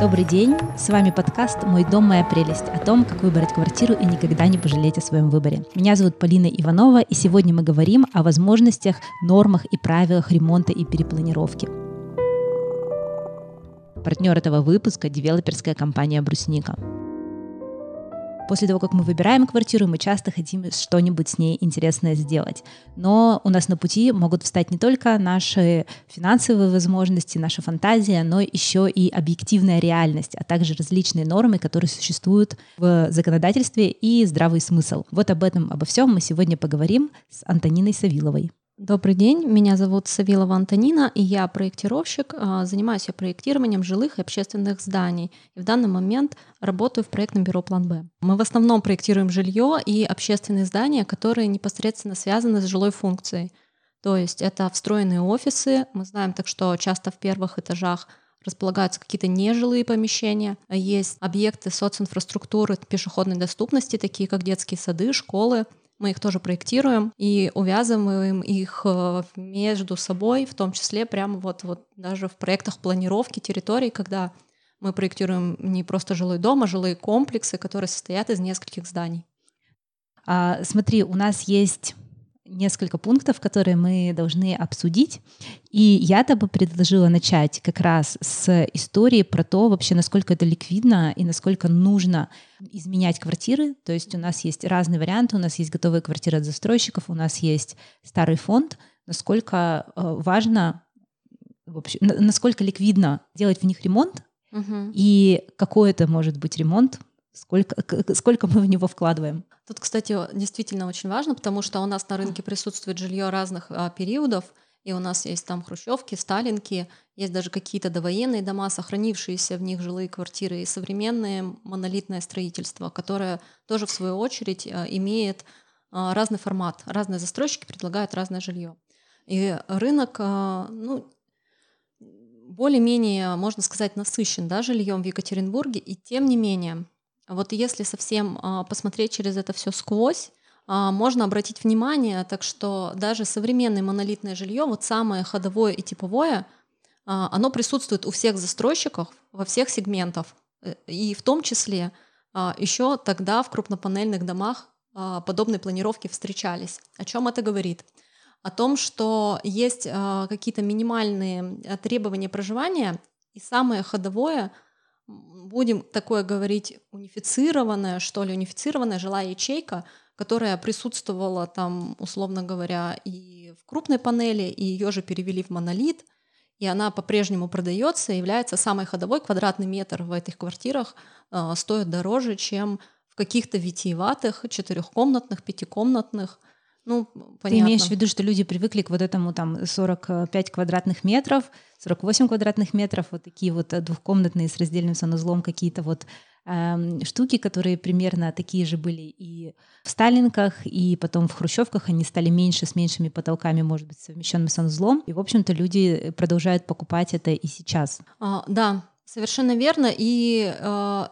Добрый день, с вами подкаст «Мой дом, моя прелесть» о том, как выбрать квартиру и никогда не пожалеть о своем выборе. Меня зовут Полина Иванова, и сегодня мы говорим о возможностях, нормах и правилах ремонта и перепланировки. Партнер этого выпуска – девелоперская компания «Брусника». После того, как мы выбираем квартиру, мы часто хотим что-нибудь с ней интересное сделать. Но у нас на пути могут встать не только наши финансовые возможности, наша фантазия, но еще и объективная реальность, а также различные нормы, которые существуют в законодательстве, и здравый смысл. Вот об этом, обо всем мы сегодня поговорим с Антониной Савиловой. Добрый день, меня зовут Савилова Антонина, и я проектировщик, занимаюсь я проектированием жилых и общественных зданий. И в данный момент работаю в проектном бюро «План-Б». Мы в основном проектируем жилье и общественные здания, которые непосредственно связаны с жилой функцией. То есть это встроенные офисы, мы знаем, так что часто в первых этажах располагаются какие-то нежилые помещения, есть объекты социнфраструктуры пешеходной доступности, такие как детские сады, школы. Мы их тоже проектируем и увязываем их между собой, в том числе прямо вот даже в проектах планировки территорий, когда мы проектируем не просто жилой дом, а жилые комплексы, которые состоят из нескольких зданий. Смотри, у нас есть несколько пунктов, которые мы должны обсудить. И я-то бы предложила начать как раз с истории про то, вообще, насколько это ликвидно и насколько нужно изменять квартиры. То есть у нас есть разные варианты, у нас есть готовые квартиры от застройщиков, у нас есть старый фонд. Насколько важно, вообще, насколько ликвидно делать в них ремонт, и какой это может быть ремонт, сколько мы в него вкладываем. Тут, кстати, действительно очень важно, потому что у нас на рынке присутствует жилье разных периодов, и у нас есть там хрущевки, сталинки, есть даже какие-то довоенные дома, сохранившиеся в них жилые квартиры, и современное монолитное строительство, которое тоже, в свою очередь, имеет разный формат. Разные застройщики предлагают разное жилье. И рынок, более-менее, можно сказать, насыщен, да, жильем в Екатеринбурге, и тем не менее... Вот если совсем посмотреть через это все сквозь, можно обратить внимание, так что даже современное монолитное жилье, вот самое ходовое и типовое, оно присутствует у всех застройщиков во всех сегментах, и в том числе еще тогда в крупнопанельных домах подобные планировки встречались. О чем это говорит? О том, что есть какие-то минимальные требования проживания, и самое ходовое, будем такое говорить, унифицированная жилая ячейка, которая присутствовала там, условно говоря, и в крупной панели, и ее же перевели в монолит, и она по-прежнему продается, является самой ходовой. Квадратный метр в этих квартирах стоит дороже, чем в каких-то витиеватых, четырехкомнатных, пятикомнатных. Понятно. Ты имеешь в виду, что люди привыкли к вот этому там 45 квадратных метров, 48 квадратных метров, вот такие вот двухкомнатные с раздельным санузлом какие-то вот штуки, которые примерно такие же были и в сталинках, и потом в хрущевках, они стали меньше, с меньшими потолками, может быть, совмещенным санузлом, и, в общем-то, люди продолжают покупать это и сейчас. Да, совершенно верно, и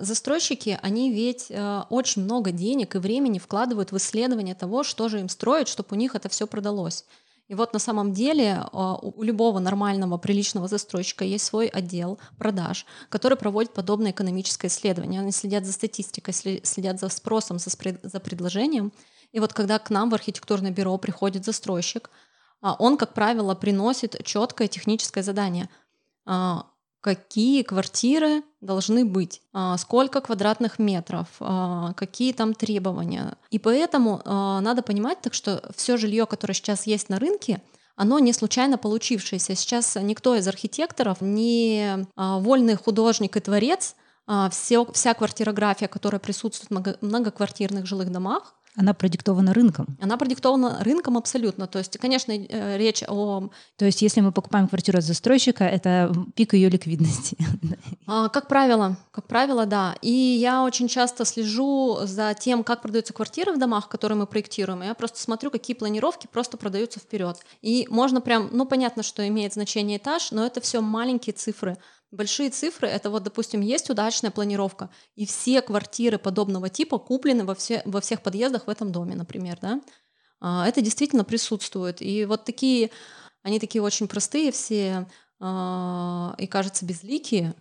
застройщики, они ведь очень много денег и времени вкладывают в исследование того, что же им строить, чтобы у них это все продалось. И вот на самом деле у любого нормального, приличного застройщика есть свой отдел продаж, который проводит подобное экономическое исследование. Они следят за статистикой, следят за спросом, за предложением. И вот когда к нам в архитектурное бюро приходит застройщик, он, как правило, приносит четкое техническое задание – какие квартиры должны быть, сколько квадратных метров, какие там требования. И поэтому надо понимать, так что все жилье, которое сейчас есть на рынке, оно не случайно получившееся. Сейчас никто из архитекторов не вольный художник и творец. Вся квартирография, которая присутствует в многоквартирных жилых домах, она продиктована рынком. Она продиктована рынком абсолютно. То есть, конечно, речь о... То есть, если мы покупаем квартиру от застройщика, это пик ее ликвидности. Как правило, да. И я очень часто слежу за тем, как продаются квартиры в домах, которые мы проектируем. Я просто смотрю, какие планировки просто продаются вперед. И можно прям... понятно, что имеет значение этаж, но это все маленькие цифры. Большие цифры — это вот, допустим, есть удачная планировка, и все квартиры подобного типа куплены во всех подъездах в этом доме, например, да? Это действительно присутствует. И вот такие, они такие очень простые все и, кажется, безликие.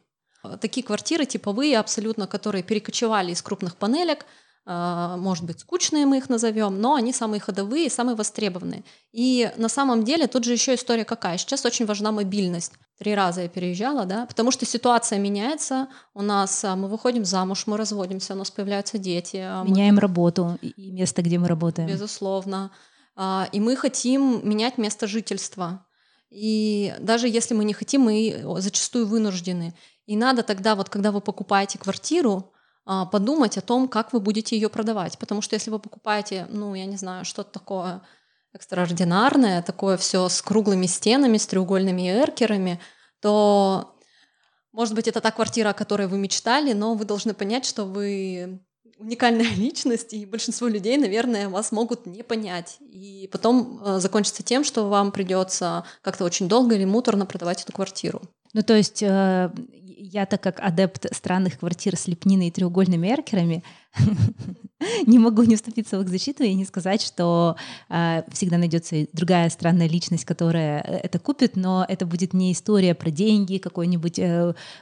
такие квартиры типовые абсолютно, которые перекочевали из крупных панелек, может быть, скучные мы их назовем, но они самые ходовые, самые востребованные. И на самом деле тут же еще история какая. Сейчас очень важна мобильность. 3 раза я переезжала, да, потому что ситуация меняется. У нас мы выходим замуж, мы разводимся, у нас появляются дети. Меняем работу и место, где мы работаем. Безусловно. И мы хотим менять место жительства. И даже если мы не хотим, мы зачастую вынуждены. И надо тогда, вот когда вы покупаете квартиру, подумать о том, как вы будете ее продавать. Потому что если вы покупаете, ну, я не знаю, что-то такое экстраординарное, такое все с круглыми стенами, с треугольными эркерами, то, может быть, это та квартира, о которой вы мечтали, но вы должны понять, что вы уникальная личность, и большинство людей, наверное, вас могут не понять. И потом закончится тем, что вам придется как-то очень долго или муторно продавать эту квартиру. Ну, то есть я, так как адепт странных квартир с лепниной и треугольными эркерами, не могу не вступиться в их защиту и не сказать, что всегда найдется другая странная личность, которая это купит, но это будет не история про деньги, какой-нибудь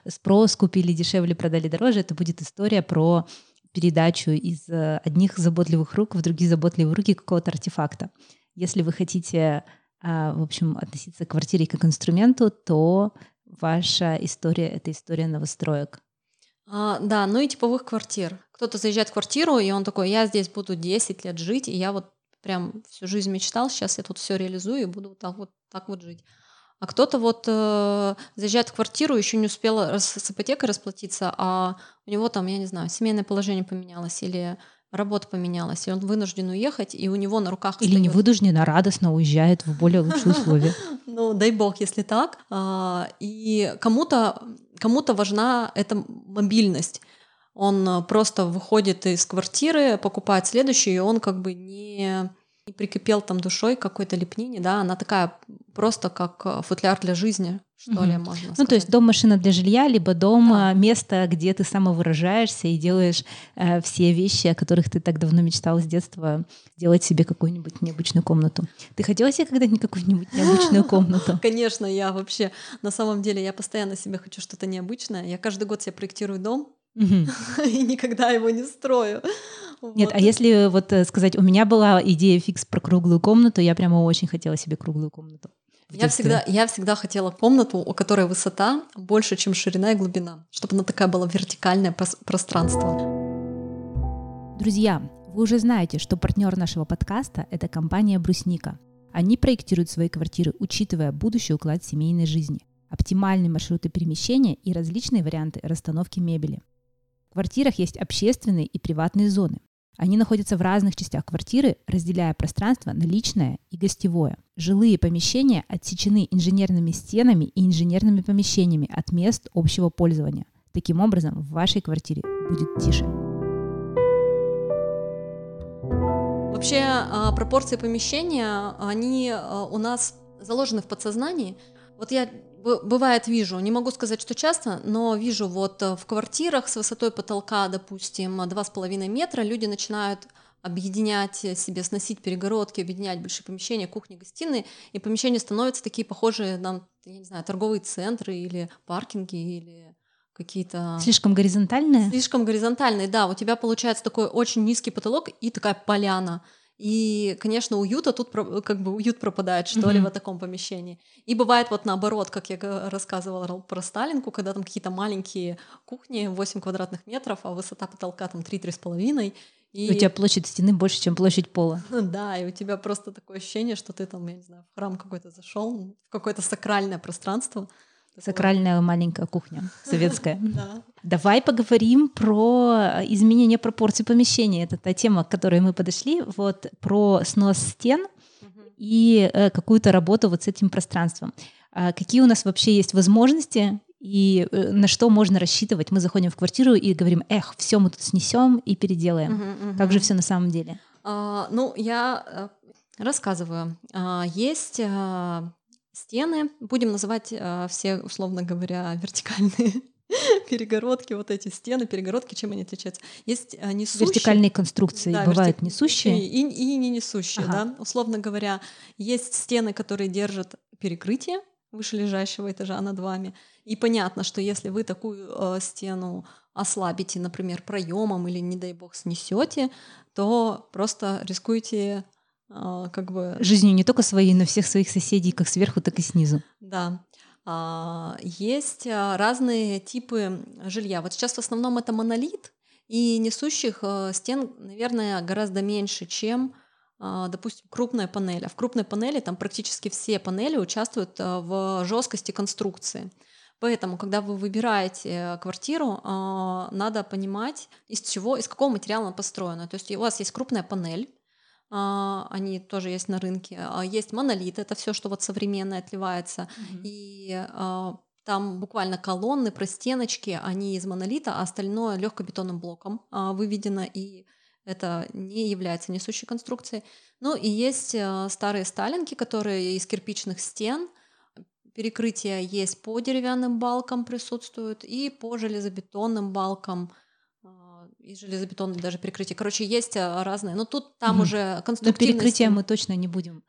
спрос, купили дешевле, продали дороже, это будет история про передачу из одних заботливых рук в другие заботливые руки какого-то артефакта. Если вы хотите, в общем, относиться к квартире как к инструменту, то ваша история — это история новостроек. Да, ну и типовых квартир. Кто-то заезжает в квартиру, и он такой: я здесь буду 10 лет жить, и я вот прям всю жизнь мечтал, сейчас я тут все реализую и буду так вот жить. А кто-то вот заезжает в квартиру, еще не успел с ипотекой расплатиться, а у него там, я не знаю, семейное положение поменялось или работа поменялась, и он вынужден уехать, и у него на руках... Или не вынужден, а радостно уезжает в более лучшие условия. Ну, дай бог, если так. И кому-то важна эта мобильность. Он просто выходит из квартиры, покупает следующую, и он как бы не прикипел там душой к какой-то лепнине, да, она такая просто как футляр для жизни, что ли, можно сказать. Ну, то есть дом — машина для жилья, либо дом, да, место, где ты самовыражаешься и делаешь все вещи, о которых ты так давно мечтала с детства, делать себе какую-нибудь необычную комнату. Ты хотела себе когда-нибудь какую-нибудь необычную комнату? Конечно, я вообще, на самом деле, я постоянно себе хочу что-то необычное. Я каждый год себе проектирую дом, и никогда его не строю. Нет, а если вот сказать, у меня была идея фикс про круглую комнату, я прямо очень хотела себе круглую комнату. Я всегда хотела комнату, у которой высота больше, чем ширина и глубина, чтобы она такая была вертикальное пространство. Друзья, вы уже знаете, что партнер нашего подкаста — это компания «Брусника». Они проектируют свои квартиры, учитывая будущий уклад семейной жизни, оптимальные маршруты перемещения и различные варианты расстановки мебели. В квартирах есть общественные и приватные зоны. Они находятся в разных частях квартиры, разделяя пространство на личное и гостевое. Жилые помещения отсечены инженерными стенами и инженерными помещениями от мест общего пользования. Таким образом, в вашей квартире будет тише. Вообще, пропорции помещения, они у нас заложены в подсознании. Вот я бывает вижу, не могу сказать, что часто, но вижу вот в квартирах с высотой потолка, допустим, 2,5 метра, люди начинают объединять себе, сносить перегородки, объединять большие помещения, кухни, гостиные, и помещения становятся такие похожие на, я не знаю, торговые центры или паркинги, или какие-то... Слишком горизонтальные? Слишком горизонтальные, да, у тебя получается такой очень низкий потолок и такая поляна. И, конечно, уюта тут как бы уют пропадает, что ли, в таком помещении. И бывает вот наоборот, как я рассказывала про Сталинку, когда там какие-то маленькие кухни, 8 квадратных метров, а высота потолка там 3-3,5. И у тебя площадь стены больше, чем площадь пола. Да, и у тебя просто такое ощущение, что ты там, я не знаю, в храм какой-то зашел, в какое-то сакральное пространство. Сакральная маленькая кухня советская. Да. Давай поговорим про изменение пропорций помещения. Это та тема, к которой мы подошли. Вот про снос стен и какую-то работу вот с этим пространством. Какие у нас вообще есть возможности и на что можно рассчитывать? Мы заходим в квартиру и говорим: эх, все мы тут снесем и переделаем. Как же все на самом деле? Ну, я рассказываю. Есть... стены, будем называть все, условно говоря, вертикальные перегородки, вот эти стены, перегородки, чем они отличаются? Есть несущие. Вертикальные конструкции, да, бывают несущие. И не несущие, да. Условно говоря, есть стены, которые держат перекрытие, вышележащего этажа над вами. И понятно, что если вы такую стену ослабите, например, проемом или, не дай бог, снесете, то просто рискуете как бы... жизнью не только своей, но всех своих соседей, как сверху, так и снизу. Да. Есть разные типы жилья. Вот сейчас в основном это монолит, и несущих стен, наверное, гораздо меньше, чем, допустим, крупная панель. А в крупной панели там практически все панели участвуют в жесткости конструкции. Поэтому, когда вы выбираете квартиру, надо понимать, из какого материала она построена. То есть у вас есть крупная панель, они тоже есть на рынке. Есть монолит, это все, что вот современное отливается. Mm-hmm. И там буквально колонны, простеночки, они из монолита, а остальное легкобетонным блоком выведено, и это не является несущей конструкцией. Ну и есть старые сталинки, которые из кирпичных стен. Перекрытия есть по деревянным балкам присутствуют и по железобетонным балкам. И железобетонные даже перекрытия. Короче, есть разные. Но тут там уже конструктивность... Но перекрытия мы точно не будем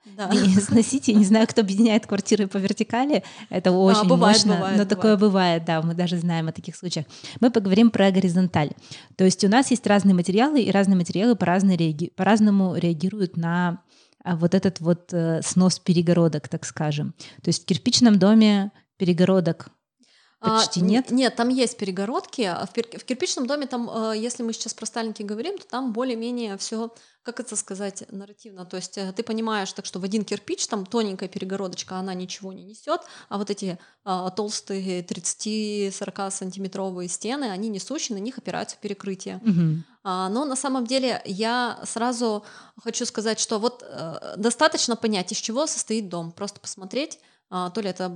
сносить. Я не знаю, кто объединяет квартиры по вертикали. Это очень мощно. Но такое бывает, да. Мы даже знаем о таких случаях. Мы поговорим про горизонталь. То есть у нас есть разные материалы, и разные материалы по-разному реагируют на вот этот вот снос перегородок, так скажем. То есть в кирпичном доме перегородок почти нет? Нет, там есть перегородки. В кирпичном доме, там, если мы сейчас про сталинки говорим, то там более-менее все, как это сказать, нарративно. То есть ты понимаешь, так что в один кирпич там тоненькая перегородочка, она ничего не несет, а вот эти толстые 30-40 сантиметровые стены, они несущие, на них опираются перекрытия. Угу. Но на самом деле я сразу хочу сказать, что вот достаточно понять, из чего состоит дом, просто посмотреть, то ли это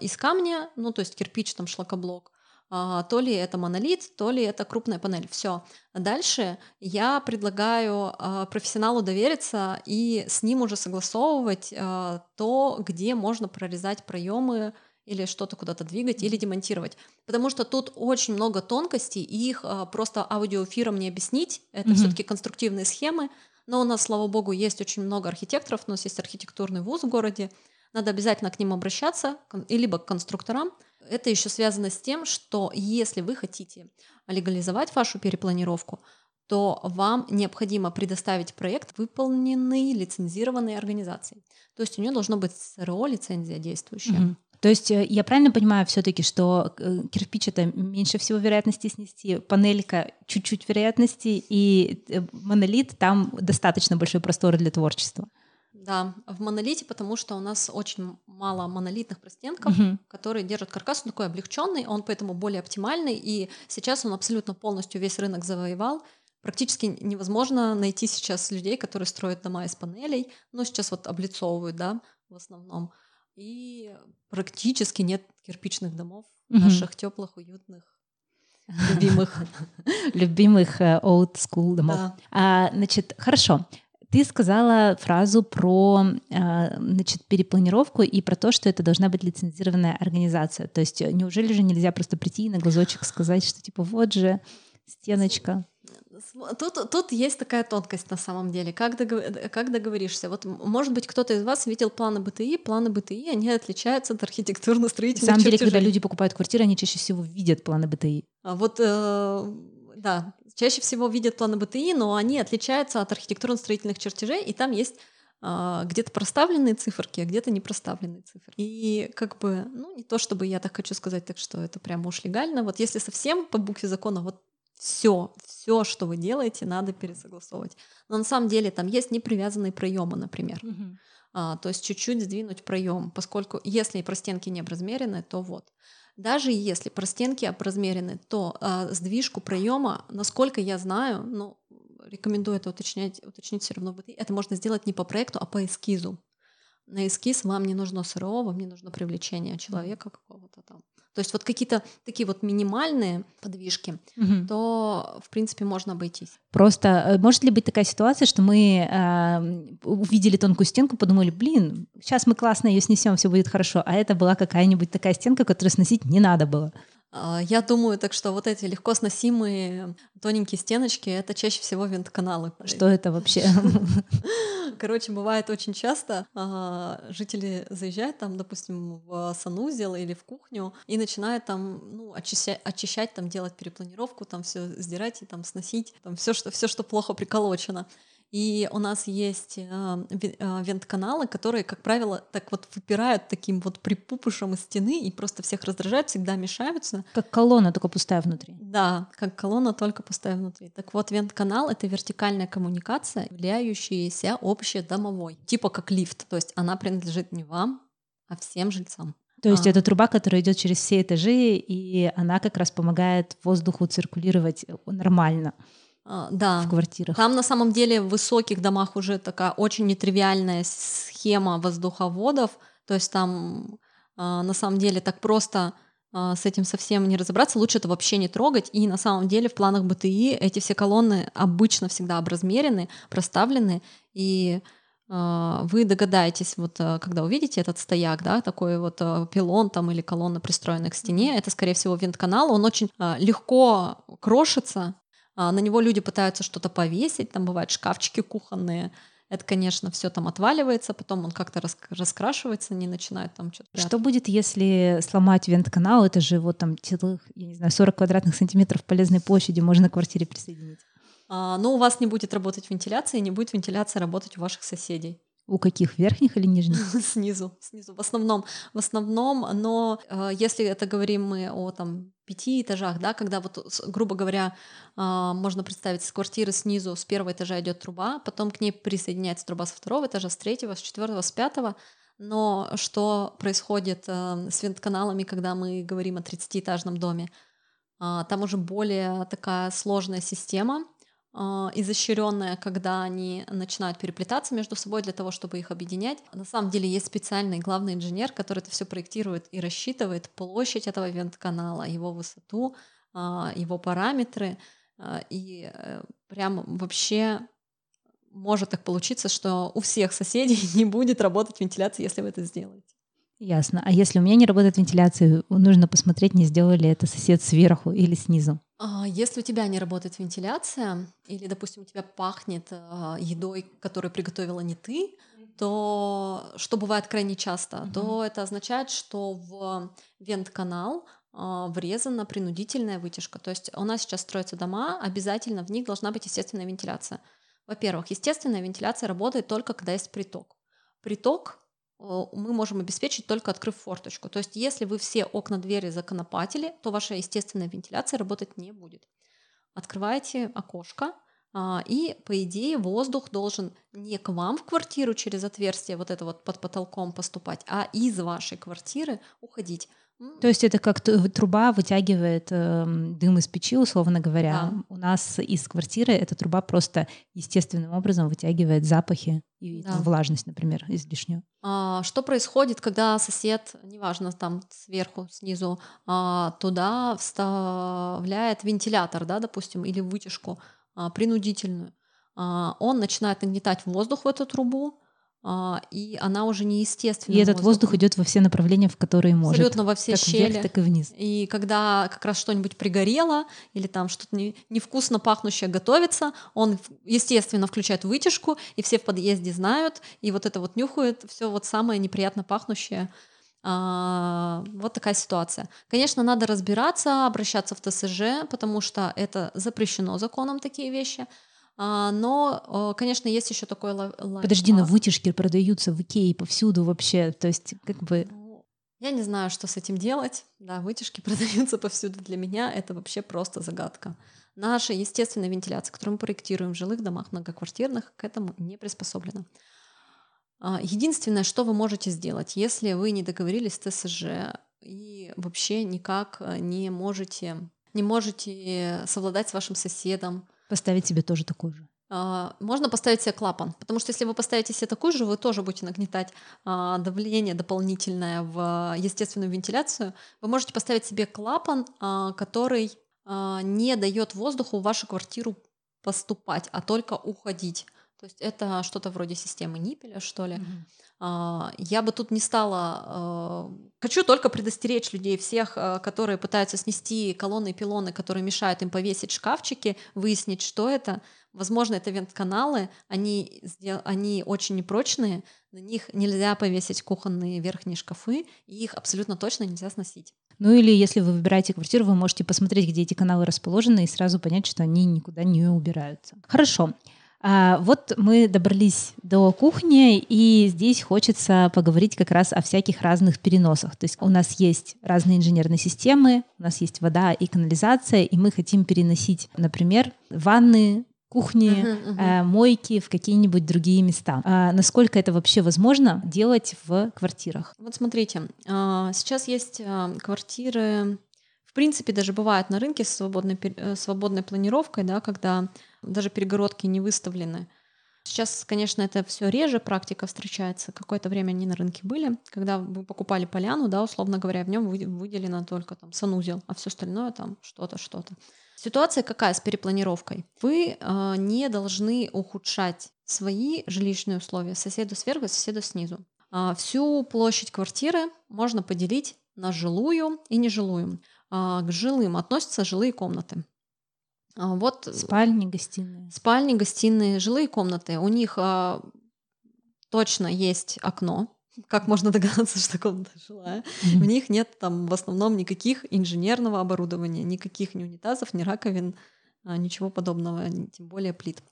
из камня, ну то есть кирпич, там шлакоблок, то ли это монолит, то ли это крупная панель. Все. Дальше я предлагаю профессионалу довериться и с ним уже согласовывать то, где можно прорезать проемы или что-то куда-то двигать, или демонтировать. Потому что тут очень много тонкостей, и их просто аудиоэфиром не объяснить. Это все-таки конструктивные схемы. Но у нас, слава богу, есть очень много архитекторов, у нас есть архитектурный вуз в городе. Надо обязательно к ним обращаться, либо к конструкторам. Это еще связано с тем, что если вы хотите легализовать вашу перепланировку, то вам необходимо предоставить проект, выполненный лицензированной организацией. То есть у нее должно быть СРО, лицензия действующая. Mm-hmm. То есть я правильно понимаю все-таки, что кирпич — это меньше всего вероятности снести, панелька — чуть-чуть вероятности, и монолит — там достаточно большой простор для творчества? Да, в монолите, потому что у нас очень мало монолитных простенков, которые держат каркас, он такой облегченный, он поэтому более оптимальный, и сейчас он абсолютно полностью весь рынок завоевал. Практически невозможно найти сейчас людей, которые строят дома из панелей, но сейчас вот облицовывают, да, в основном. И практически нет кирпичных домов, наших теплых, уютных, любимых old school домов. Значит, хорошо. Ты сказала фразу про перепланировку и про то, что это должна быть лицензированная организация. То есть неужели же нельзя просто прийти и на глазочек сказать, что типа вот же стеночка? Тут есть такая тонкость на самом деле. Как договоришься? Вот, может быть, кто-то из вас видел планы БТИ. Планы БТИ, они отличаются от архитектурно-строительных чертежей. На самом деле, когда люди покупают квартиры, они чаще всего видят планы БТИ. Да, чаще всего видят планы БТИ, но они отличаются от архитектурно-строительных чертежей, и там есть где-то проставленные циферки, а где-то не проставленные циферки. И как бы, не то чтобы я так хочу сказать, так что это прямо уж легально. Вот если совсем по букве закона, вот все, что вы делаете, надо пересогласовывать. Но на самом деле там есть непривязанные проемы, например. Mm-hmm. То есть чуть-чуть сдвинуть проем, поскольку если простенки не образмерены, то вот. Даже если простенки образмерены, то сдвижку проема, насколько я знаю, рекомендую это уточнить все равно, это можно сделать не по проекту, а по эскизу. На эскиз вам не нужно СРО, вам не нужно привлечение человека какого-то там. То есть вот какие-то такие вот минимальные подвижки, то, в принципе, можно обойтись. Просто может ли быть такая ситуация, что мы увидели тонкую стенку, подумали, сейчас мы классно ее снесем, все будет хорошо, а это была какая-нибудь такая стенка, которую сносить не надо было? Я думаю, так что вот эти легко сносимые тоненькие стеночки — это чаще всего вентканалы. Что это вообще? Короче, бывает очень часто, жители заезжают там, допустим, в санузел или в кухню и начинают там, ну, очищать, там, делать перепланировку, там все сдирать и там сносить, там все, что плохо приколочено. И у нас есть вентканалы, которые, как правило, так вот выпирают таким вот припупышем из стены и просто всех раздражают, всегда мешаются. Как колонна, только пустая внутри. Да, как колонна, только пустая внутри. Так вот, вентканал — это вертикальная коммуникация, являющаяся общедомовой, типа как лифт. То есть она принадлежит не вам, а всем жильцам. То есть это труба, которая идет через все этажи, и она как раз помогает воздуху циркулировать нормально. Да, в квартирах. Там на самом деле в высоких домах уже такая очень нетривиальная схема воздуховодов, то есть там на самом деле так просто с этим совсем не разобраться, лучше это вообще не трогать, и на самом деле в планах БТИ эти все колонны обычно всегда образмерены, проставлены, и вы догадаетесь, вот когда увидите этот стояк, да, такой вот пилон там или колонна, пристроенная к стене, это, скорее всего, винтканал, он очень легко крошится, на него люди пытаются что-то повесить, там бывают шкафчики кухонные, это, конечно, все там отваливается, потом он как-то раскрашивается, они начинают там что-то... Что будет, если сломать вентканал? Это же вот там целых, я не знаю, 40 квадратных сантиметров полезной площади можно к квартире присоединить. Но у вас не будет работать вентиляция, и не будет вентиляция работать у ваших соседей. У каких? Верхних или нижних? Снизу. В основном, но если это говорим мы о там 5 этажах, да, когда вот, грубо говоря, можно представить, с квартиры снизу, с первого этажа идет труба, потом к ней присоединяется труба со второго этажа, с третьего, с четвертого, с пятого. Но что происходит с вентканалами, когда мы говорим о 30-этажном доме? Там уже более такая сложная система, изощренная, когда они начинают переплетаться между собой для того, чтобы их объединять. На самом деле есть специальный главный инженер, который это все проектирует и рассчитывает площадь этого вентканала, его высоту, его параметры. И прям вообще может так получиться, что у всех соседей не будет работать вентиляция, если вы это сделаете. Ясно. А если у меня не работает вентиляция, нужно посмотреть, не сделали это сосед сверху или снизу. Если у тебя не работает вентиляция, или, допустим, у тебя пахнет едой, которую приготовила не ты, то, что бывает крайне часто, то это означает, что в вентканал врезана принудительная вытяжка. То есть у нас сейчас строятся дома, обязательно в них должна быть естественная вентиляция. Во-первых, естественная вентиляция работает только, когда есть приток. Приток мы можем обеспечить, только открыв форточку. То есть если вы все окна, двери законопатили, то ваша естественная вентиляция работать не будет. Открываете окошко, и, по идее, воздух должен не к вам в квартиру через отверстие вот это вот под потолком поступать, а из вашей квартиры уходить. То есть это как труба вытягивает дым из печи, условно говоря. Да. У нас из квартиры эта труба просто естественным образом вытягивает запахи и влажность, например, излишнюю. Что происходит, когда сосед, неважно, там сверху, снизу, туда вставляет вентилятор, да, допустим, или вытяжку принудительную? Он начинает нагнетать воздух в эту трубу, и она уже неестественная. И этот воздух идет во все направления, в которые может. Абсолютно во все щели. Вверх, так и вниз. И когда как раз что-нибудь пригорело или там что-то невкусно пахнущее готовится, он, естественно, включает вытяжку, и все в подъезде знают, и вот это вот нюхают, все вот самое неприятно пахнущее. Вот такая ситуация. Конечно, надо разбираться, обращаться в ТСЖ, потому что это запрещено законом, такие вещи. Но, конечно, есть еще такой лайфхак. Подожди, но вытяжки продаются в Икее повсюду вообще, то есть как бы... Я не знаю, что с этим делать. Да, вытяжки продаются повсюду. Для меня это вообще просто загадка. Наша естественная вентиляция, которую мы проектируем в жилых домах многоквартирных, к этому не приспособлена. Единственное, что вы можете сделать, если вы не договорились с ТСЖ и вообще никак не можете совладать с вашим соседом, поставить себе тоже такую же. Можно поставить себе клапан, потому что если вы поставите себе такую же, вы тоже будете нагнетать давление дополнительное в естественную вентиляцию. Вы можете поставить себе клапан, который не дает воздуху в вашу квартиру поступать, а только уходить. То есть это что-то вроде системы Ниппеля, что ли. Mm-hmm. Я бы тут не стала... Хочу только предостеречь людей всех, которые пытаются снести колонны и пилоны, которые мешают им повесить шкафчики, выяснить, что это. Возможно, это вент-каналы, они очень непрочные, на них нельзя повесить кухонные верхние шкафы, и их абсолютно точно нельзя сносить. Ну или если вы выбираете квартиру, вы можете посмотреть, где эти каналы расположены, и сразу понять, что они никуда не убираются. Хорошо. Вот мы добрались до кухни, и здесь хочется поговорить как раз о всяких разных переносах. То есть у нас есть разные инженерные системы, у нас есть вода и канализация, и мы хотим переносить, например, ванны, кухни, мойки в какие-нибудь другие места. Насколько это вообще возможно делать в квартирах? Вот смотрите, сейчас есть квартиры, в принципе, даже бывают на рынке с свободной планировкой, да, когда даже перегородки не выставлены. Сейчас, конечно, это все реже практика встречается. Какое-то время они на рынке были, когда вы покупали поляну, да, условно говоря, в нем выделено только там санузел, а все остальное там что-то. Ситуация какая с перепланировкой? Вы не должны ухудшать свои жилищные условия соседу сверху, соседу снизу. Всю площадь квартиры можно поделить на жилую и нежилую. К жилым относятся жилые комнаты. Вот спальни, гостиные. Спальни, гостиные, жилые комнаты. У них точно есть окно. Как можно догадаться, что комната жилая? В них нет там в основном никаких инженерного оборудования, никаких ни унитазов, ни раковин, ничего подобного, тем более плит.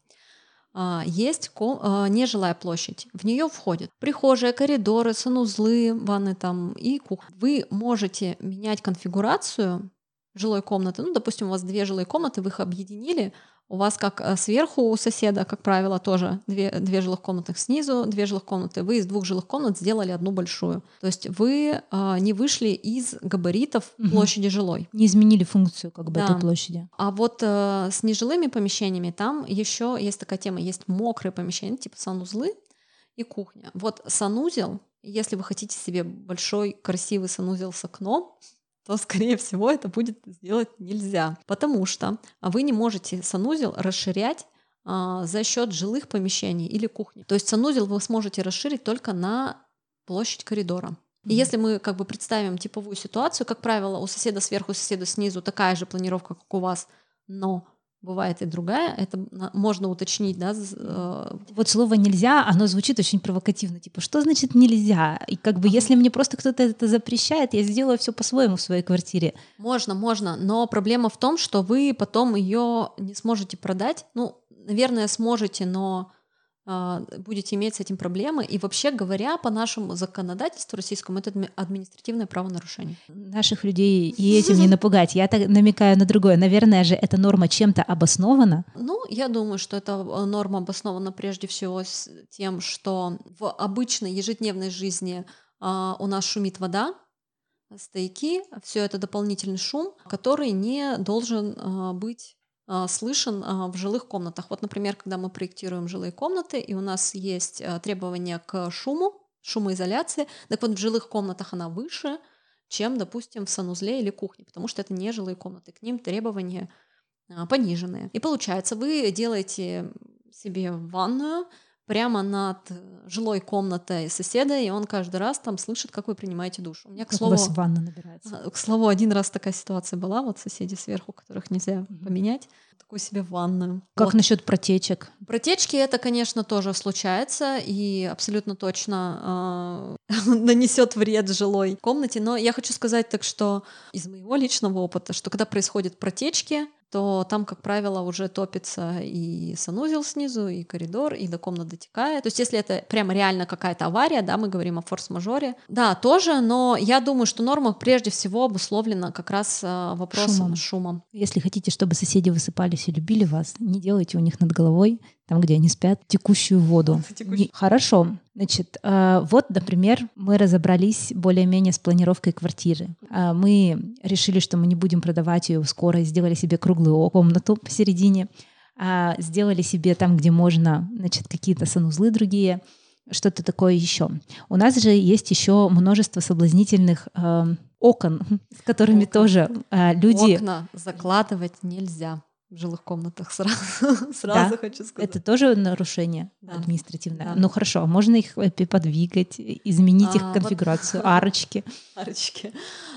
Есть нежилая площадь. В нее входят прихожие, коридоры, санузлы, ванны там и кухня. Вы можете менять конфигурацию жилой комнаты. Ну, допустим, у вас две жилые комнаты, вы их объединили. У вас как сверху у соседа, как правило, тоже две жилых комнаты, снизу две жилых комнаты. Вы из двух жилых комнат сделали одну большую. То есть вы не вышли из габаритов площади жилой. Не изменили функцию как бы этой площади. А вот с нежилыми помещениями там еще есть такая тема, есть мокрые помещения, типа санузлы и кухня. Вот санузел, если вы хотите себе большой красивый санузел с окном, то, скорее всего, это будет сделать нельзя. Потому что вы не можете санузел расширять за счет жилых помещений или кухни. То есть санузел вы сможете расширить только на площадь коридора. И если мы как бы представим типовую ситуацию, как правило, у соседа сверху, у соседа снизу такая же планировка, как у вас, но бывает и другая, это можно уточнить, да? Вот слово «нельзя», оно звучит очень провокативно, типа, что значит «нельзя»? И как бы если мне просто кто-то это запрещает, я сделаю все по-своему в своей квартире. Можно, но проблема в том, что вы потом ее не сможете продать. Ну, наверное, сможете, но будете иметь с этим проблемы. И вообще говоря, по нашему законодательству российскому, это административное правонарушение. Наших людей и этим не напугать. Я так намекаю на другое. Наверное же, эта норма чем-то обоснована? Ну, я думаю, что эта норма обоснована прежде всего с тем, что в обычной ежедневной жизни у нас шумит вода, стояки, все это дополнительный шум, который не должен быть слышен в жилых комнатах. Вот, например, когда мы проектируем жилые комнаты, и у нас есть требования к шуму, шумоизоляции, так вот в жилых комнатах она выше, чем, допустим, в санузле или кухне, потому что это не жилые комнаты, к ним требования пониженные. И получается, вы делаете себе ванную прямо над жилой комнатой соседа, и он каждый раз там слышит, как вы принимаете душ. У меня, к слову, у вас ванна набирается. К слову, один раз такая ситуация была, вот соседи сверху, которых нельзя поменять, такую себе ванную. Как вот насчет протечек? Протечки, это, конечно, тоже случается, и абсолютно точно нанесет вред жилой комнате, но я хочу сказать так, что из моего личного опыта, что когда происходят протечки, то там, как правило, уже топится и санузел снизу, и коридор, и до комнат дотекает. То есть если это прям реально какая-то авария, да, мы говорим о форс-мажоре. Да, тоже, но я думаю, что норма прежде всего обусловлена как раз вопросом шумом. Если хотите, чтобы соседи высыпались и любили вас, не делайте у них над головой, там, где они спят, текущую воду. Хорошо. Значит, вот, например, мы разобрались более-менее с планировкой квартиры. Мы решили, что мы не будем продавать ее скоро, сделали себе круглую комнату посередине, сделали себе там, где можно, значит, какие-то санузлы другие, что-то такое еще. У нас же есть еще множество соблазнительных окон, с которыми тоже люди... Окна закладывать нельзя. в жилых комнатах сразу хочу сказать. Это тоже нарушение административное. Да. Ну хорошо, можно их подвигать, изменить их конфигурацию, вот. Арочки.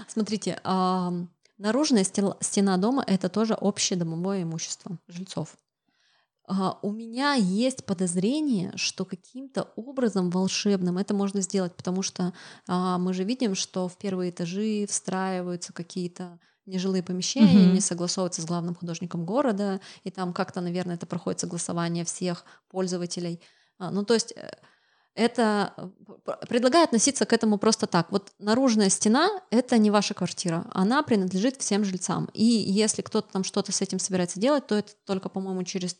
Смотрите, наружная стена дома — это тоже общее домовое имущество жильцов. У меня есть подозрение, что каким-то образом волшебным это можно сделать, потому что мы же видим, что в первые этажи встраиваются какие-то нежилые помещения, не согласовываются с главным художником города, и там как-то, наверное, это проходит согласование всех пользователей. Ну, то есть это... Предлагаю относиться к этому просто так. Вот наружная стена — это не ваша квартира. Она принадлежит всем жильцам. И если кто-то там что-то с этим собирается делать, то это только, по-моему, через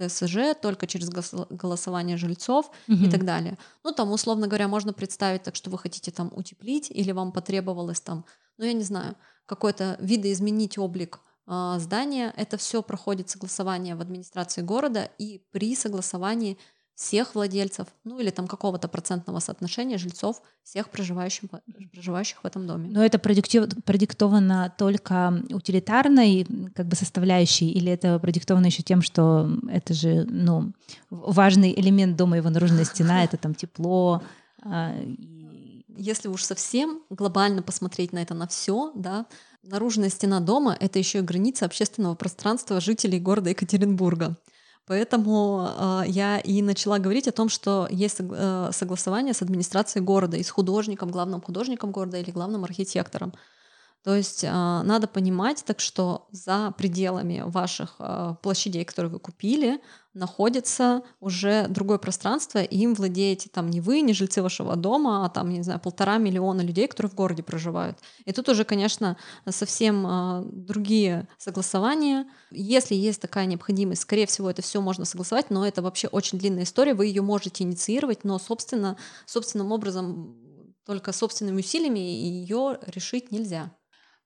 ТСЖ, только через голосование жильцов и так далее. Ну, там, условно говоря, можно представить так, что вы хотите там утеплить, или вам потребовалось там, ну, я не знаю, какой-то видоизменить облик здания. Это все проходит согласование в администрации города и при согласовании всех владельцев, ну или там какого-то процентного соотношения жильцов, всех проживающих в этом доме. Но это продиктовано только утилитарной как бы составляющей, или это продиктовано еще тем, что это же, ну, важный элемент дома, его наружная стена, это там тепло. Если уж совсем глобально посмотреть на это, на все, да, наружная стена дома — это еще и граница общественного пространства жителей города Екатеринбурга. Поэтому я и начала говорить о том, что есть согласование с администрацией города и с художником, главным художником города или главным архитектором. То есть надо понимать, так что за пределами ваших площадей, которые вы купили, находится уже другое пространство, и им владеете там не вы, не жильцы вашего дома, а там, не знаю, 1,5 миллиона людей, которые в городе проживают. И тут уже, конечно, совсем другие согласования. Если есть такая необходимость, скорее всего, это все можно согласовать, но это вообще очень длинная история, вы ее можете инициировать, но собственным образом, только собственными усилиями ее решить нельзя.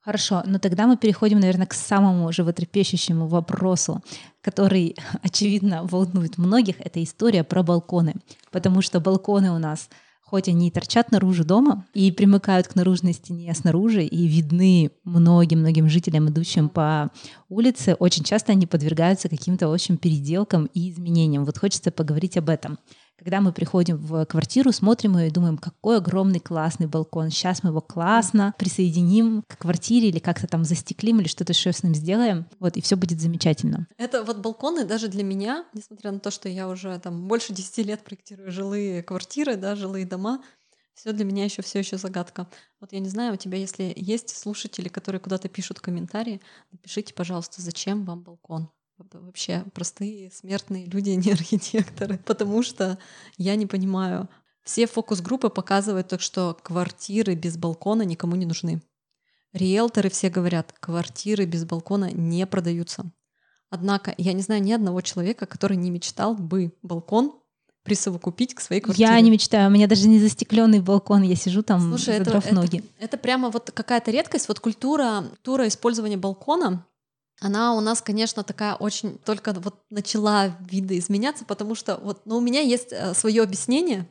Хорошо, но тогда мы переходим, наверное, к самому животрепещущему вопросу, который, очевидно, волнует многих. Это история про балконы. Потому что балконы у нас, хоть они и торчат наружу дома и примыкают к наружной стене снаружи и видны многим-многим жителям, идущим по улице, очень часто они подвергаются каким-то, в общем, переделкам и изменениям. Вот хочется поговорить об этом. Когда мы приходим в квартиру, смотрим ее и думаем, какой огромный классный балкон. Сейчас мы его классно присоединим к квартире или как-то там застеклим или что-то еще с ним сделаем. Вот, и все будет замечательно. Это вот балконы даже для меня, несмотря на то, что я уже там больше 10 лет проектирую жилые квартиры, да, жилые дома, все для меня еще все загадка. Вот я не знаю, у тебя, если есть слушатели, которые куда-то пишут комментарии, напишите, пожалуйста, зачем вам балкон? Вообще простые смертные люди, не архитекторы, потому что я не понимаю. Все фокус-группы показывают так, что квартиры без балкона никому не нужны. Риэлторы все говорят, квартиры без балкона не продаются. Однако я не знаю ни одного человека, который не мечтал бы балкон присовокупить к своей квартире. Я не мечтаю, у меня даже не застекленный балкон, я сижу там, задрав ноги. Это прямо вот какая-то редкость, вот культура использования балкона. Она у нас, конечно, такая очень только вот начала видоизменяться, потому что вот, но у меня есть свое объяснение.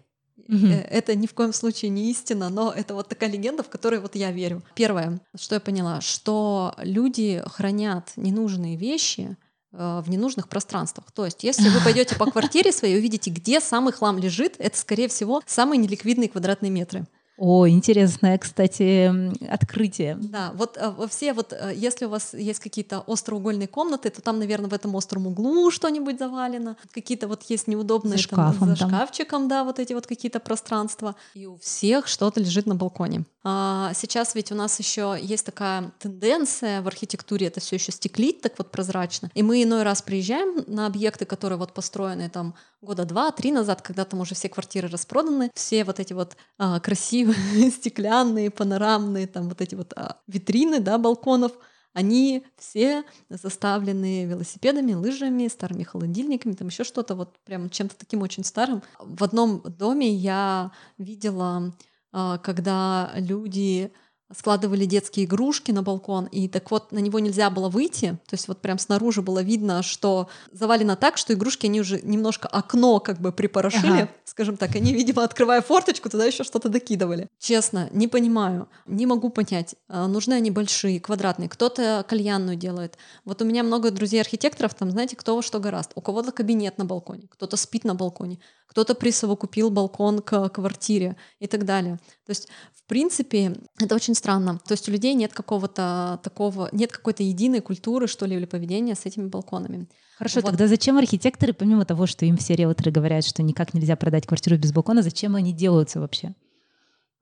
Это ни в коем случае не истина, но это вот такая легенда, в которую вот я верю. Первое, что я поняла, что люди хранят ненужные вещи в ненужных пространствах. То есть, если вы пойдете по квартире своей и увидите, где самый хлам лежит, это, скорее всего, самые неликвидные квадратные метры. О, интересное, кстати, открытие. Да, вот все вот, если у вас есть какие-то остроугольные комнаты, то там, наверное, в этом остром углу что-нибудь завалено, какие-то вот есть неудобные за шкафчиком, да, вот эти вот какие-то пространства, и у всех что-то лежит на балконе. А сейчас ведь у нас еще есть такая тенденция в архитектуре, это все еще стеклить так вот прозрачно, и мы иной раз приезжаем на объекты, которые вот построены там года 2-3 назад, когда там уже все квартиры распроданы, все вот эти вот красивые стеклянные, панорамные, там вот эти вот витрины, да, балконов, они все заставлены велосипедами, лыжами, старыми холодильниками, там еще что-то, вот прям чем-то таким очень старым. В одном доме я видела, когда люди складывали детские игрушки на балкон, и так вот на него нельзя было выйти, то есть вот прям снаружи было видно, что завалено так, что игрушки, они уже немножко окно как бы припорошили, скажем так, они, видимо, открывая форточку, туда еще что-то докидывали. Честно, не понимаю, не могу понять, нужны они большие, квадратные, кто-то кальянную делает. Вот у меня много друзей-архитекторов, там, знаете, кто во что горазд, у кого-то кабинет на балконе, кто-то спит на балконе, кто-то присовокупил балкон к квартире и так далее. То есть, в принципе, это очень странно. То есть у людей нет какого-то такого, нет какой-то единой культуры, что ли, или поведения с этими балконами. Хорошо, вот. Тогда зачем архитекторы, помимо того, что им все риэлторы говорят, что никак нельзя продать квартиру без балкона, зачем они делаются вообще?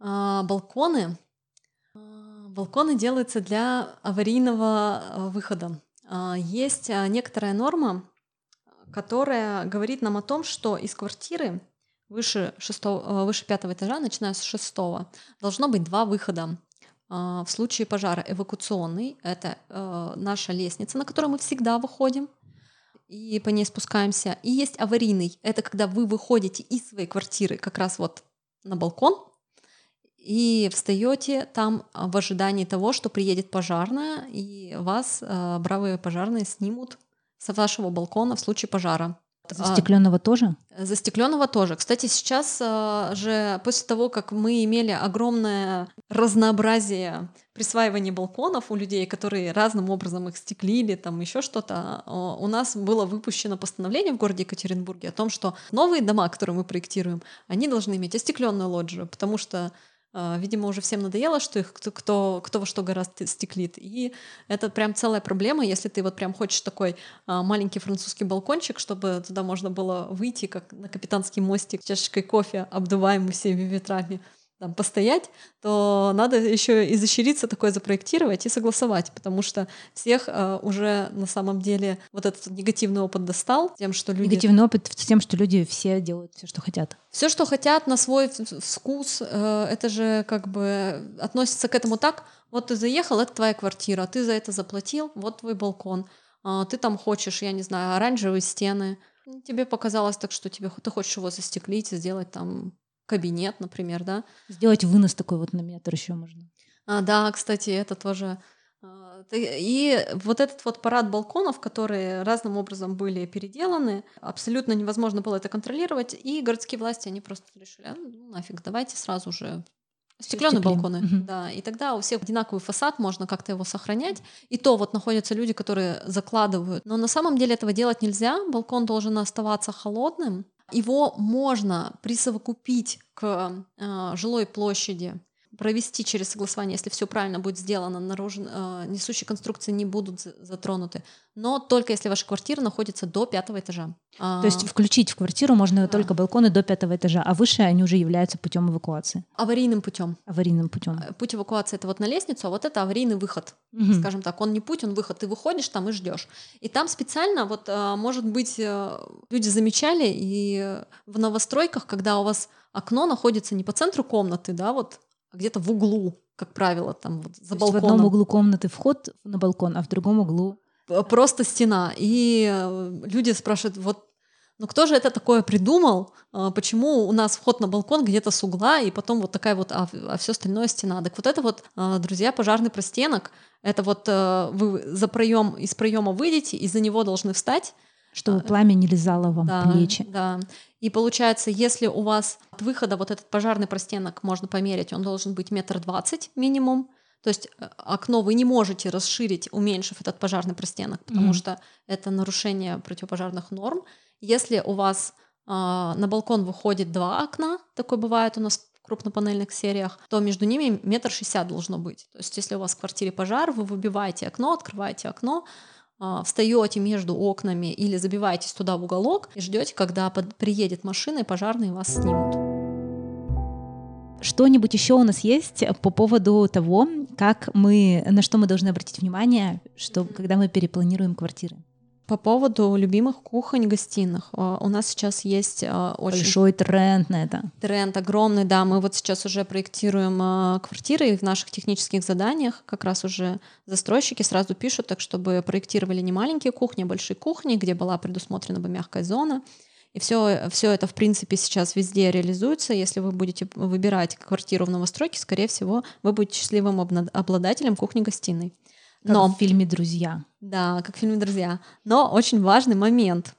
Балконы? Балконы делаются для аварийного выхода. Есть некоторая норма, которая говорит нам о том, что из квартиры выше 5-го этажа, начиная с 6-го, должно быть 2 выхода. В случае пожара эвакуационный — это наша лестница, на которую мы всегда выходим и по ней спускаемся. И есть аварийный — это когда вы выходите из своей квартиры как раз вот на балкон и встаете там в ожидании того, что приедет пожарная, и вас бравые пожарные снимут с вашего балкона в случае пожара. Застекленного тоже? Застекленного тоже. Кстати, сейчас же после того, как мы имели огромное разнообразие присваивания балконов у людей, которые разным образом их стеклили, там еще что-то, у нас было выпущено постановление в городе Екатеринбурге о том, что новые дома, которые мы проектируем, они должны иметь остекленную лоджию, потому что, видимо, уже всем надоело, что их кто во что гораздо стеклит. И это прям целая проблема, если ты вот прям хочешь такой маленький французский балкончик, чтобы туда можно было выйти, как на капитанский мостик, с чашечкой кофе, обдуваемый всеми ветрами, там, постоять, то надо еще изощриться такое запроектировать и согласовать, потому что всех уже на самом деле вот этот негативный опыт достал тем, что люди... Негативный опыт тем, что люди все делают все, что хотят. Все, что хотят, на свой вкус. Это же как бы относится к этому так. Вот ты заехал, это твоя квартира, ты за это заплатил, вот твой балкон. Ты там хочешь, я не знаю, оранжевые стены. Тебе показалось так, что ты хочешь его застеклить и сделать там кабинет, например, да. Сделать вынос такой вот на метр еще можно. Да, кстати, это тоже. И вот этот вот парад балконов, которые разным образом были переделаны, абсолютно невозможно было это контролировать, и городские власти, они просто решили, ну нафиг, давайте сразу же стеклянные балконы, да, и тогда у всех одинаковый фасад, можно как-то его сохранять, и то вот находятся люди, которые закладывают, но на самом деле этого делать нельзя, балкон должен оставаться холодным, его можно присовокупить к жилой площади, провести через согласование, если все правильно будет сделано, несущие конструкции не будут затронуты, но только если ваша квартира находится до 5-го этажа. То есть включить в квартиру можно только балконы до 5-го этажа, а выше они уже являются путем эвакуации. Аварийным путем. Аварийным путем. Путь эвакуации — это вот на лестницу, а вот это аварийный выход, скажем так. Он не путь, он выход. Ты выходишь там и ждешь. И там специально, вот, может быть, люди замечали, и в новостройках, когда у вас окно находится не по центру комнаты, да, вот, где-то в углу, как правило, там вот за балконом. В одном углу комнаты вход на балкон, а в другом углу... Просто стена. И люди спрашивают, вот, ну кто же это такое придумал? Почему у нас вход на балкон где-то с угла, и потом вот такая вот, а все остальное стена? Так вот это вот, друзья, пожарный простенок. Это вот вы за проем, из проема выйдете, из-за него должны встать. Чтобы пламя не лизало вам плечи. Да. И получается, если у вас от выхода вот этот пожарный простенок можно померить, он должен быть 1,20 метра минимум. То есть окно вы не можете расширить, уменьшив этот пожарный простенок, потому что это нарушение противопожарных норм. Если у вас на балкон выходит 2 окна, такое бывает у нас в крупнопанельных сериях, то между ними 1,60 метра должно быть. То есть если у вас в квартире пожар, вы выбиваете окно, открываете окно, встаете между окнами или забиваетесь туда в уголок и ждете, когда приедет машина и пожарные вас снимут. Что-нибудь еще у нас есть по поводу того, на что мы должны обратить внимание, когда мы перепланируем квартиры? По поводу любимых кухонь, гостиных. У нас сейчас есть очень... Большой тренд на это. Тренд огромный, да. Мы вот сейчас уже проектируем квартиры, и в наших технических заданиях как раз уже застройщики сразу пишут, так чтобы проектировали не маленькие кухни, а большие кухни, где была предусмотрена бы мягкая зона. И все это, в принципе, сейчас везде реализуется. Если вы будете выбирать квартиру в новостройке, скорее всего, вы будете счастливым обладателем кухни-гостиной. Но в фильме «Друзья». Да, как в фильме «Друзья». Но очень важный момент.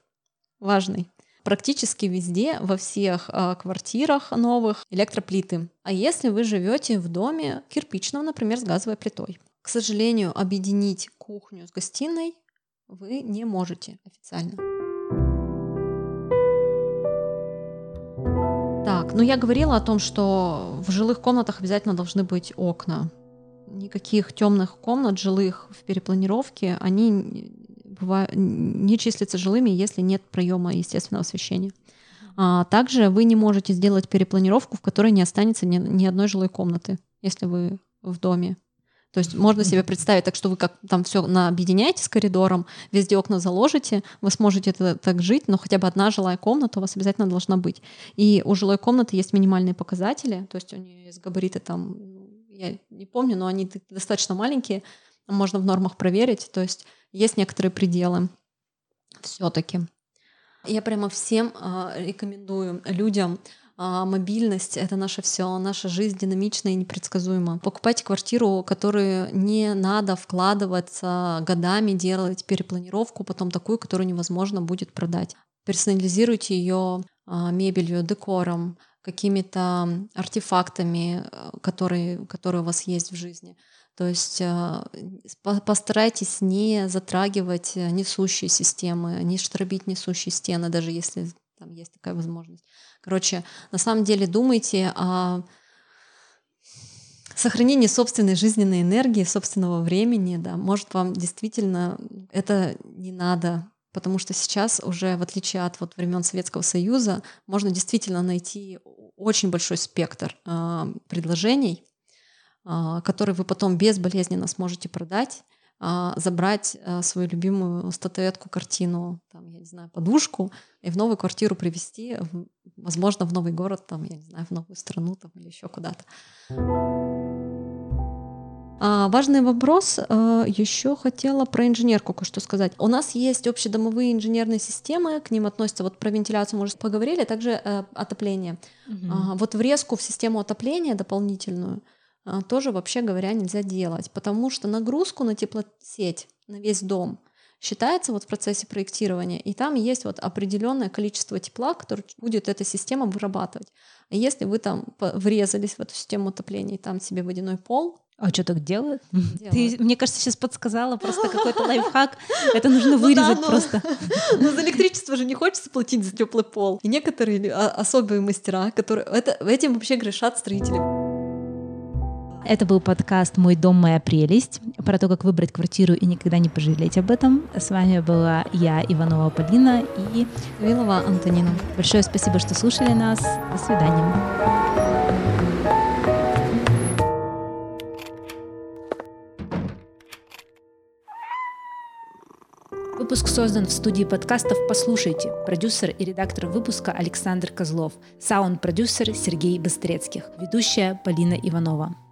Важный. Практически везде, во всех квартирах новых, электроплиты. А если вы живете в доме кирпичном, например, с газовой плитой? К сожалению, объединить кухню с гостиной вы не можете официально. Так, ну я говорила о том, что в жилых комнатах обязательно должны быть окна. Никаких темных комнат жилых в перепланировке, они не числятся жилыми, если нет проема естественного освещения. А также вы не можете сделать перепланировку, в которой не останется ни одной жилой комнаты, если вы в доме. То есть можно себе представить, так что вы как там все объединяете с коридором, везде окна заложите, вы сможете так жить, но хотя бы одна жилая комната у вас обязательно должна быть. И у жилой комнаты есть минимальные показатели, то есть у нее есть габариты там, я не помню, но они достаточно маленькие, можно в нормах проверить, то есть некоторые пределы все-таки. Я прямо всем рекомендую людям. Мобильность — это наше все, наша жизнь динамична и непредсказуема. Покупайте квартиру, в которую не надо вкладываться годами, делать перепланировку, потом такую, которую невозможно будет продать. Персонализируйте ее мебелью, декором, какими-то артефактами, которые у вас есть в жизни. То есть постарайтесь не затрагивать несущие системы, не штробить несущие стены, даже если там есть такая возможность. Короче, на самом деле думайте о сохранении собственной жизненной энергии, собственного времени. Да. Может, вам действительно это не надо, потому что сейчас уже, в отличие от времен Советского Союза, можно действительно найти очень большой спектр предложений, которые вы потом безболезненно сможете продать, забрать свою любимую статуэтку, картину, там, я не знаю, подушку и в новую квартиру привезти, возможно, в новый город, там, я не знаю, в новую страну там, или еще куда-то. Важный вопрос. Еще хотела про инженерку кое-что сказать. У нас есть общедомовые инженерные системы, к ним относятся, вот про вентиляцию мы уже поговорили, а также отопление. Вот врезку в систему отопления дополнительную тоже, вообще говоря, нельзя делать, потому что нагрузку на теплосеть, на весь дом считается вот в процессе проектирования, и там есть вот определенное количество тепла, которое будет эта система вырабатывать. А если вы там врезались в эту систему отопления, и там себе водяной пол... А что так делают? Ты, мне кажется, сейчас подсказала просто какой-то лайфхак. Это нужно вырезать просто. Но за электричество же не хочется платить за теплый пол. И некоторые особые мастера, которые этим вообще грешат строители. Это был подкаст «Мой дом, моя прелесть», про то, как выбрать квартиру и никогда не пожалеть об этом. С вами была я, Иванова Полина, и Савилова Антонина. Большое спасибо, что слушали нас. До свидания. Выпуск создан в студии подкастов «Послушайте». Продюсер и редактор выпуска Александр Козлов. Саунд-продюсер Сергей Быстрецких. Ведущая Полина Иванова.